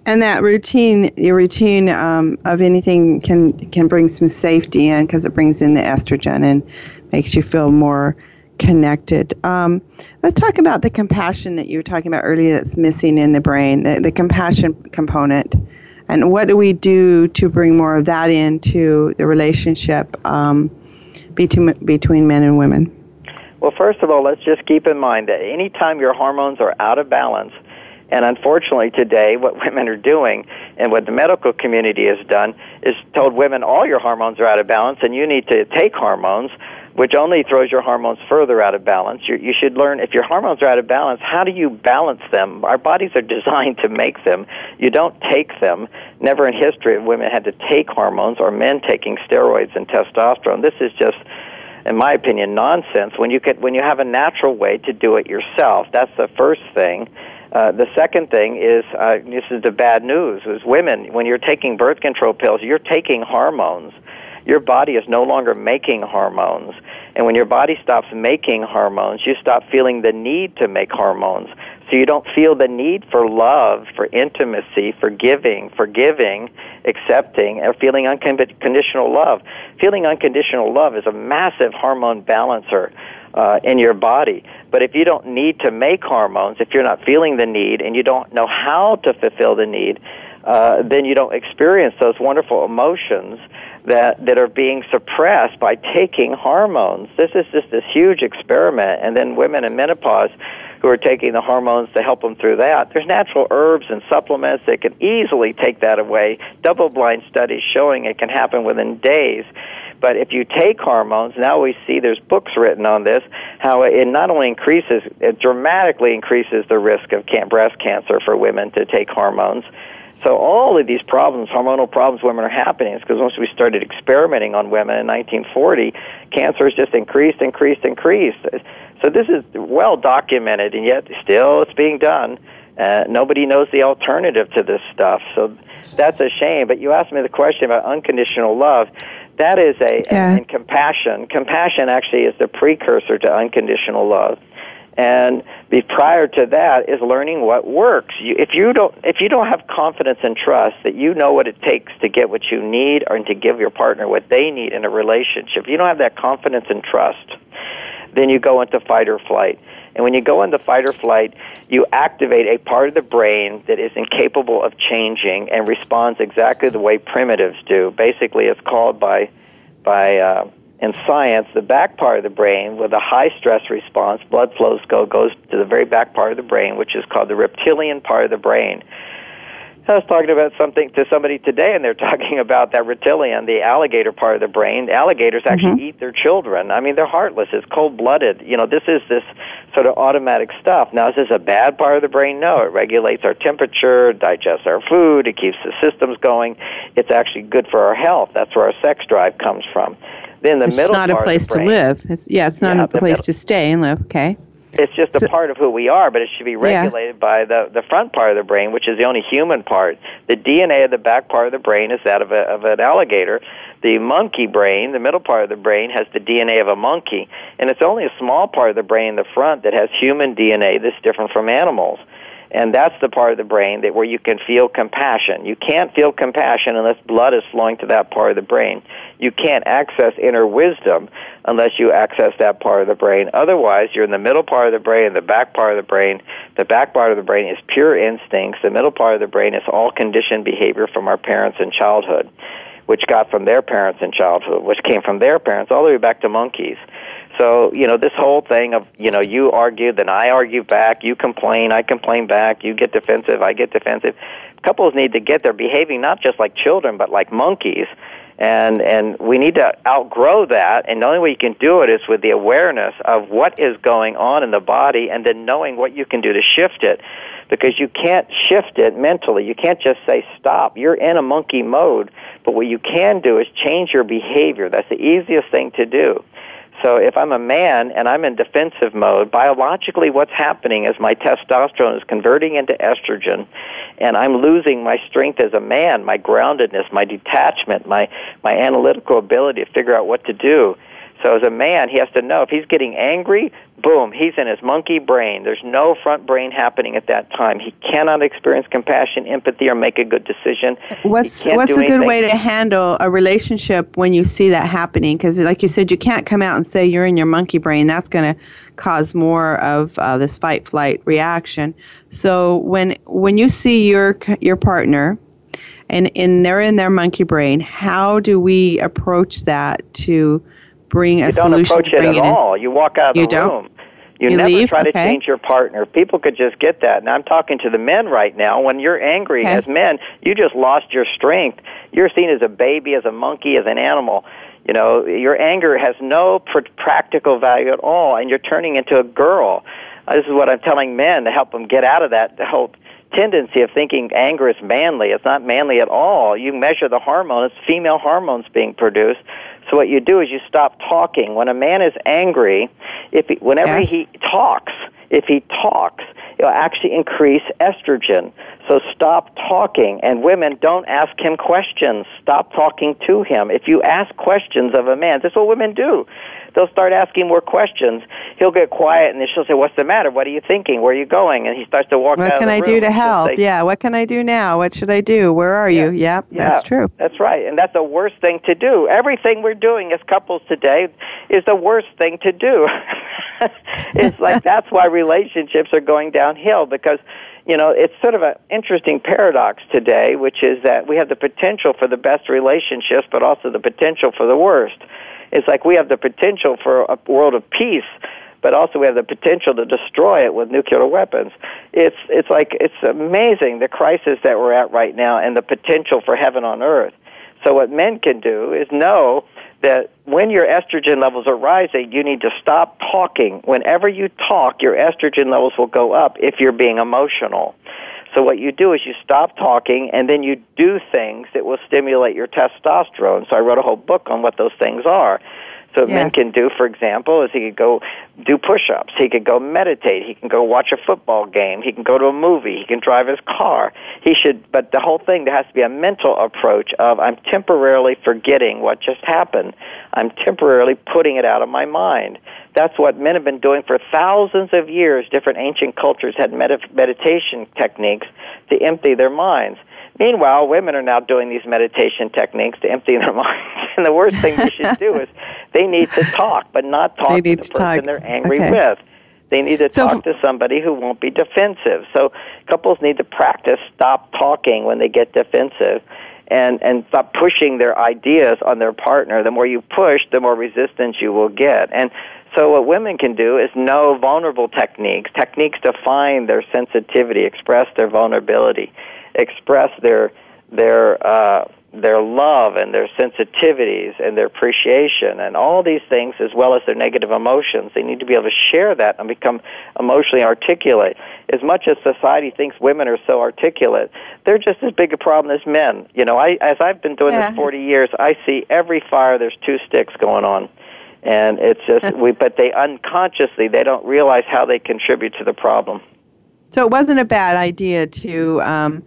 And that routine, your routine um, of anything can can bring some safety in because it brings in the estrogen and makes you feel more connected. Um, let's talk about the compassion that you were talking about earlier that's missing in the brain, the, the compassion component. And what do we do to bring more of that into the relationship um, between, between men and women? Well, first of all, let's just keep in mind that any time your hormones are out of balance, and unfortunately today what women are doing and what the medical community has done is told women all your hormones are out of balance and you need to take hormones, which only throws your hormones further out of balance. You, you should learn, if your hormones are out of balance, how do you balance them? Our bodies are designed to make them. You don't take them. Never in history have women had to take hormones or men taking steroids and testosterone. This is just, in my opinion, nonsense. When you could, when you have a natural way to do it yourself, that's the first thing. Uh, the second thing is, uh, this is the bad news, is women, when you're taking birth control pills, you're taking hormones. Your body is no longer making hormones. And when your body stops making hormones, you stop feeling the need to make hormones. So you don't feel the need for love, for intimacy, for giving, forgiving, accepting, or feeling unconditional love. Feeling unconditional love is a massive hormone balancer uh, in your body. But if you don't need to make hormones, if you're not feeling the need and you don't know how to fulfill the need, Uh, then you don't experience those wonderful emotions that, that are being suppressed by taking hormones. This is just this huge experiment. And then women in menopause who are taking the hormones to help them through that, there's natural herbs and supplements that can easily take that away. Double-blind studies showing it can happen within days. But if you take hormones, now we see there's books written on this, how it not only increases, it dramatically increases the risk of breast cancer for women to take hormones. So all of these problems, hormonal problems women are happening, is because once we started experimenting on women in nineteen forty, cancer has just increased, increased, increased. So this is well documented, and yet still it's being done. Uh, nobody knows the alternative to this stuff. So that's a shame. But you asked me the question about unconditional love. That is a, yeah. and compassion. Compassion actually is the precursor to unconditional love. And the prior to that is learning what works. You, if you don't, if you don't have confidence and trust that you know what it takes to get what you need or to give your partner what they need in a relationship, if you don't have that confidence and trust, then you go into fight or flight. And when you go into fight or flight, you activate a part of the brain that is incapable of changing and responds exactly the way primitives do. Basically, it's called by by. Uh, In science, the back part of the brain with a high stress response, blood flows go goes to the very back part of the brain, which is called the reptilian part of the brain. I was talking about something to somebody today, and they're talking about that reptilian, the alligator part of the brain. Alligators actually mm-hmm. eat their children. I mean, they're heartless. It's cold-blooded. You know, this is this sort of automatic stuff. Now, is this a bad part of the brain? No. It regulates our temperature, digests our food. It keeps the systems going. It's actually good for our health. That's where our sex drive comes from. Then the it's middle not part a place of the brain, to live. It's, yeah, it's not yeah, a place middle. to stay and live. Okay. It's just a so, part of who we are, but it should be regulated yeah. by the, the front part of the brain, which is the only human part. The D N A of the back part of the brain is that of, a, of an alligator. The monkey brain, the middle part of the brain, has the D N A of a monkey. And it's only a small part of the brain in the front that has human D N A that's different from animals. And that's the part of the brain that where you can feel compassion. You can't feel compassion unless blood is flowing to that part of the brain. You can't access inner wisdom unless you access that part of the brain. Otherwise, you're in the middle part of the brain, the back part of the brain. The back part of the brain is pure instincts. The middle part of the brain is all conditioned behavior from our parents in childhood, which got from their parents in childhood, which came from their parents, all the way back to monkeys. So, you know, this whole thing of, you know, you argue, then I argue back, you complain, I complain back, you get defensive, I get defensive. Couples need to get there behaving not just like children, but like monkeys. And and we need to outgrow that, and the only way you can do it is with the awareness of what is going on in the body and then knowing what you can do to shift it, because you can't shift it mentally. You can't just say, stop. You're in a monkey mode, but what you can do is change your behavior. That's the easiest thing to do. So if I'm a man and I'm in defensive mode, biologically what's happening is my testosterone is converting into estrogen, and I'm losing my strength as a man, my groundedness, my detachment, my, my analytical ability to figure out what to do. So as a man, he has to know if he's getting angry, boom, he's in his monkey brain. There's no front brain happening at that time. He cannot experience compassion, empathy, or make a good decision. What's what's a good way to handle a relationship when you see that happening? Because like you said, you can't come out and say you're in your monkey brain. That's going to cause more of uh, this fight-flight reaction. So when when you see your your partner and, and they're in their monkey brain, how do we approach that to bring a you don't solution approach it at it all. You walk out of you the don't. room. You, you never leave? try to okay. change your partner. People could just get that. And I'm talking to the men right now. When you're angry okay. as men, you just lost your strength. You're seen as a baby, as a monkey, as an animal. You know, your anger has no pr- practical value at all, and you're turning into a girl. Uh, this is what I'm telling men to help them get out of that whole tendency of thinking anger is manly. It's not manly at all. You measure the hormone. It's female hormones being produced. So what you do is you stop talking. When a man is angry, if he, whenever yes. he talks, if he talks, it'll actually increase estrogen. So stop talking. And women, don't ask him questions. Stop talking to him. If you ask questions of a man, that's what women do. They'll start asking more questions. He'll get quiet, and then she'll say, what's the matter? What are you thinking? Where are you going? And he starts to walk what out of the room. What can I do to help? Say, yeah, what can I do now? What should I do? Where are yeah, you? Yep, yeah, that's true. That's right, and that's the worst thing to do. Everything we're doing as couples today is the worst thing to do. It's like that's why relationships are going downhill, because you know, it's sort of an interesting paradox today, which is that we have the potential for the best relationships, but also the potential for the worst. It's like we have the potential for a world of peace, but also we have the potential to destroy it with nuclear weapons. It's it's like it's amazing the crisis that we're at right now and the potential for heaven on earth. So what men can do is know that when your estrogen levels are rising, you need to stop talking. Whenever you talk, your estrogen levels will go up if you're being emotional. So what you do is you stop talking, and then you do things that will stimulate your testosterone. So I wrote a whole book on what those things are. So what yes. men can do, for example, is he could go do push-ups. He could go meditate. He can go watch a football game. He can go to a movie. He can drive his car. He should, but the whole thing, there has to be a mental approach of I'm temporarily forgetting what just happened. I'm temporarily putting it out of my mind. That's what men have been doing for thousands of years. Different ancient cultures had med- meditation techniques to empty their minds. Meanwhile, women are now doing these meditation techniques to empty their minds. And the worst thing they should do is they need to talk, but not talk to the person talk. they're angry okay. with. They need to so, talk to somebody who won't be defensive. So couples need to practice stop talking when they get defensive and, and stop pushing their ideas on their partner. The more you push, the more resistance you will get. And so what women can do is know vulnerable techniques, techniques to find their sensitivity, express their vulnerability, express their their uh, their love and their sensitivities and their appreciation and all these things, as well as their negative emotions. They need to be able to share that and become emotionally articulate. As much as society thinks women are so articulate, they're just as big a problem as men. You know, I as I've been doing yeah. this forty years, I see every fire there's two sticks going on. And it's just, we, but they unconsciously, they don't realize how they contribute to the problem. So it wasn't a bad idea to um,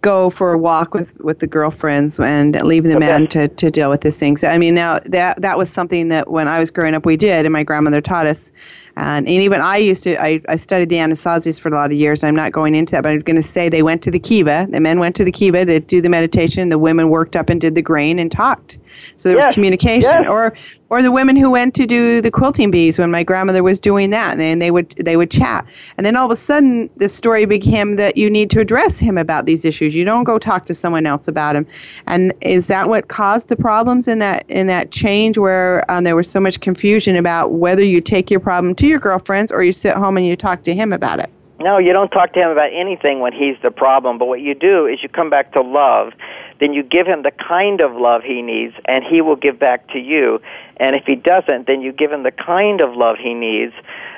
go for a walk with, with the girlfriends and leave the okay. man to, to deal with these things. I mean, now that that was something that when I was growing up we did, and my grandmother taught us. And, and even I used to, I, I studied the Anasazis for a lot of years. I'm not going into that, but I'm going to say they went to the kiva. The men went to the kiva to do the meditation. The women worked up and did the grain and talked. So there yes. was communication. Yes. Or or the women who went to do the quilting bees when my grandmother was doing that. And then they would, they would chat. And then all of a sudden, the story became that you need to address him about these issues. You don't go talk to someone else about him. And is that what caused the problems in that, in that change where um, there was so much confusion about whether you take your problem to your girlfriends or you sit home and you talk to him about it? No, you don't talk to him about anything when he's the problem. But what you do is you come back to love. Then you give him the kind of love he needs, and he will give back to you. And if he doesn't, then you give him the kind of love he needs,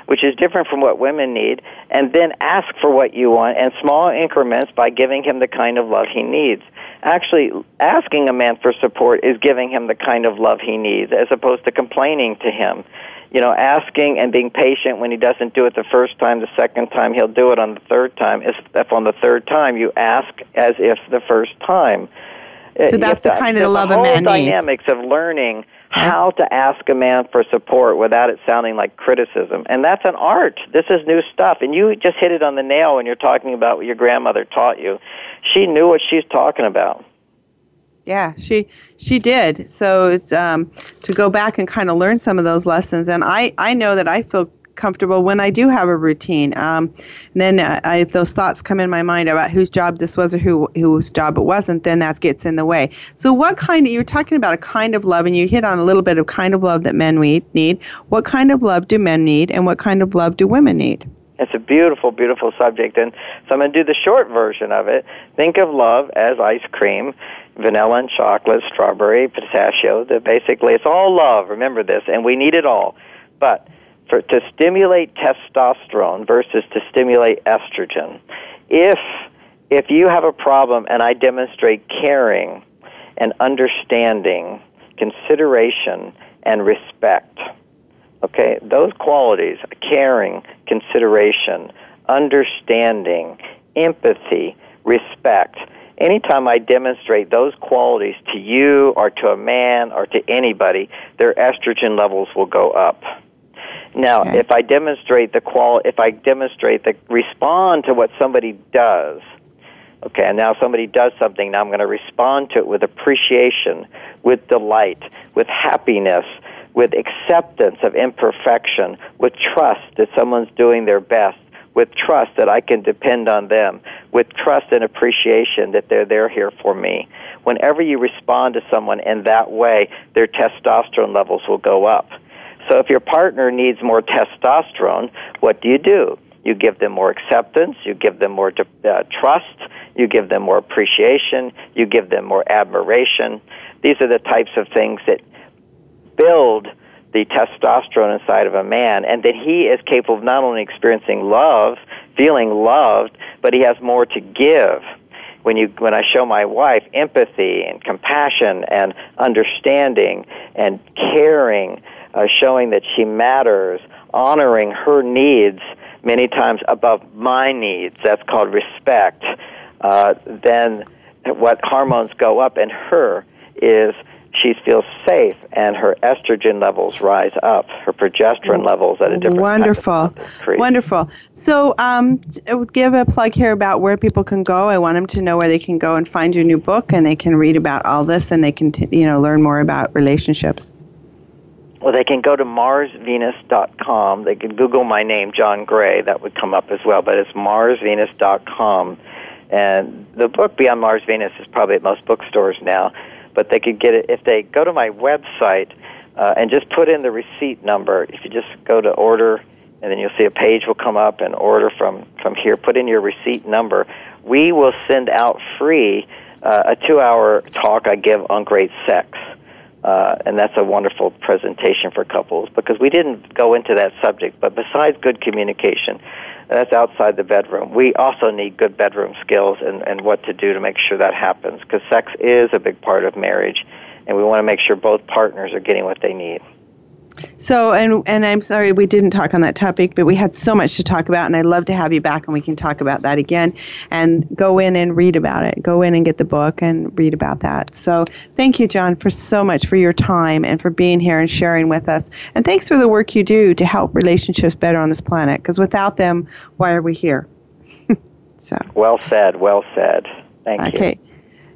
which is different from what women need, and then ask for what you want in small increments by giving him the kind of love he needs. Actually, asking a man for support is giving him the kind of love he needs, as opposed to complaining to him. You know, asking and being patient when he doesn't do it the first time, the second time, he'll do it on the third time. If on the third time, you ask as if the first time. So that's the kind of the love a man needs. The whole dynamics of learning how to ask a man for support without it sounding like criticism. And that's an art. This is new stuff. And you just hit it on the nail when you're talking about what your grandmother taught you. She knew what she's talking about. Yeah, she she did. So it's um, to go back and kind of learn some of those lessons. And I, I know that I feel comfortable when I do have a routine. Um, and then uh, I, if those thoughts come in my mind about whose job this was or who whose job it wasn't, then that gets in the way. So what kind of, you're talking about a kind of love, and you hit on a little bit of kind of love that men we need. What kind of love do men need, and what kind of love do women need? It's a beautiful, beautiful subject. And so I'm going to do the short version of it. Think of love as ice cream, vanilla and chocolate, strawberry, pistachio. That basically, it's all love. Remember this. And we need it all. But for, to stimulate testosterone versus to stimulate estrogen, if if you have a problem and I demonstrate caring and understanding, consideration, and respect, okay, those qualities, caring, consideration, understanding, empathy, respect, anytime I demonstrate those qualities to you or to a man or to anybody, their estrogen levels will go up. Now, okay. if I demonstrate the qual, if I demonstrate the respond to what somebody does, okay, and now somebody does something, now I'm going to respond to it with appreciation, with delight, with happiness, with acceptance of imperfection, with trust that someone's doing their best, with trust that I can depend on them, with trust and appreciation that they're there here for me. Whenever you respond to someone in that way, their testosterone levels will go up. So if your partner needs more testosterone, what do you do? You give them more acceptance, you give them more uh, trust, you give them more appreciation, you give them more admiration. These are the types of things that build the testosterone inside of a man, and that he is capable of not only experiencing love, feeling loved, but he has more to give. When you, when I show my wife empathy and compassion and understanding and caring, uh, showing that she matters, honoring her needs many times above my needs, that's called respect, uh, then what hormones go up in her is she feels safe, and her estrogen levels rise up. Her progesterone levels at a different wonderful, wonderful. So, um, I would give a plug here about where people can go. I want them to know where they can go and find your new book, and they can read about all this, and they can, t- you know, learn more about relationships. Well, they can go to Mars Venus dot com. They can Google my name, John Gray. That would come up as well, but it's Mars Venus dot com, and the book Beyond Mars Venus is probably at most bookstores now. But they could get it if they go to my website uh, and just put in the receipt number. If you just go to order, and then you'll see a page will come up and order from, from here. Put in your receipt number. We will send out free uh, a two-hour talk I give on great sex. Uh, and that's a wonderful presentation for couples because we didn't go into that subject. But besides good communication, that's outside the bedroom. We also need good bedroom skills and, and what to do to make sure that happens because sex is a big part of marriage, and we want to make sure both partners are getting what they need. So, and and I'm sorry we didn't talk on that topic, but we had so much to talk about, and I'd love to have you back, and we can talk about that again, and go in and read about it. Go in and get the book and read about that. So thank you, John, for so much for your time and for being here and sharing with us. And thanks for the work you do to help relationships better on this planet, because without them, why are we here? So. Well said, well said. Thank okay. you. Okay.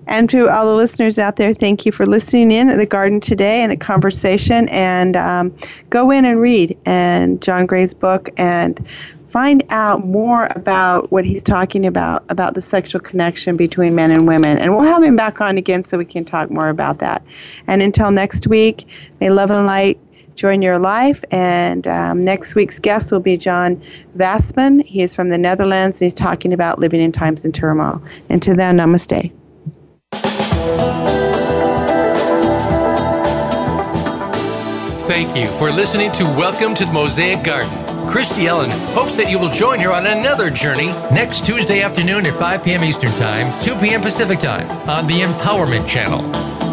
And to all the listeners out there, thank you for listening in at the garden today and a conversation. And um, go in and read and John Gray's book and find out more about what he's talking about, about the sexual connection between men and women. And we'll have him back on again so we can talk more about that. And until next week, may love and light join your life. And um, next week's guest will be John Vaspin. He is from the Netherlands, and he's talking about living in times in turmoil. And to them, namaste. Thank you for listening to Welcome to the Mosaic Garden. Christy Allen hopes that you will join her on another journey next Tuesday afternoon at five p.m. Eastern Time, two p.m. Pacific Time on the Empowerment Channel.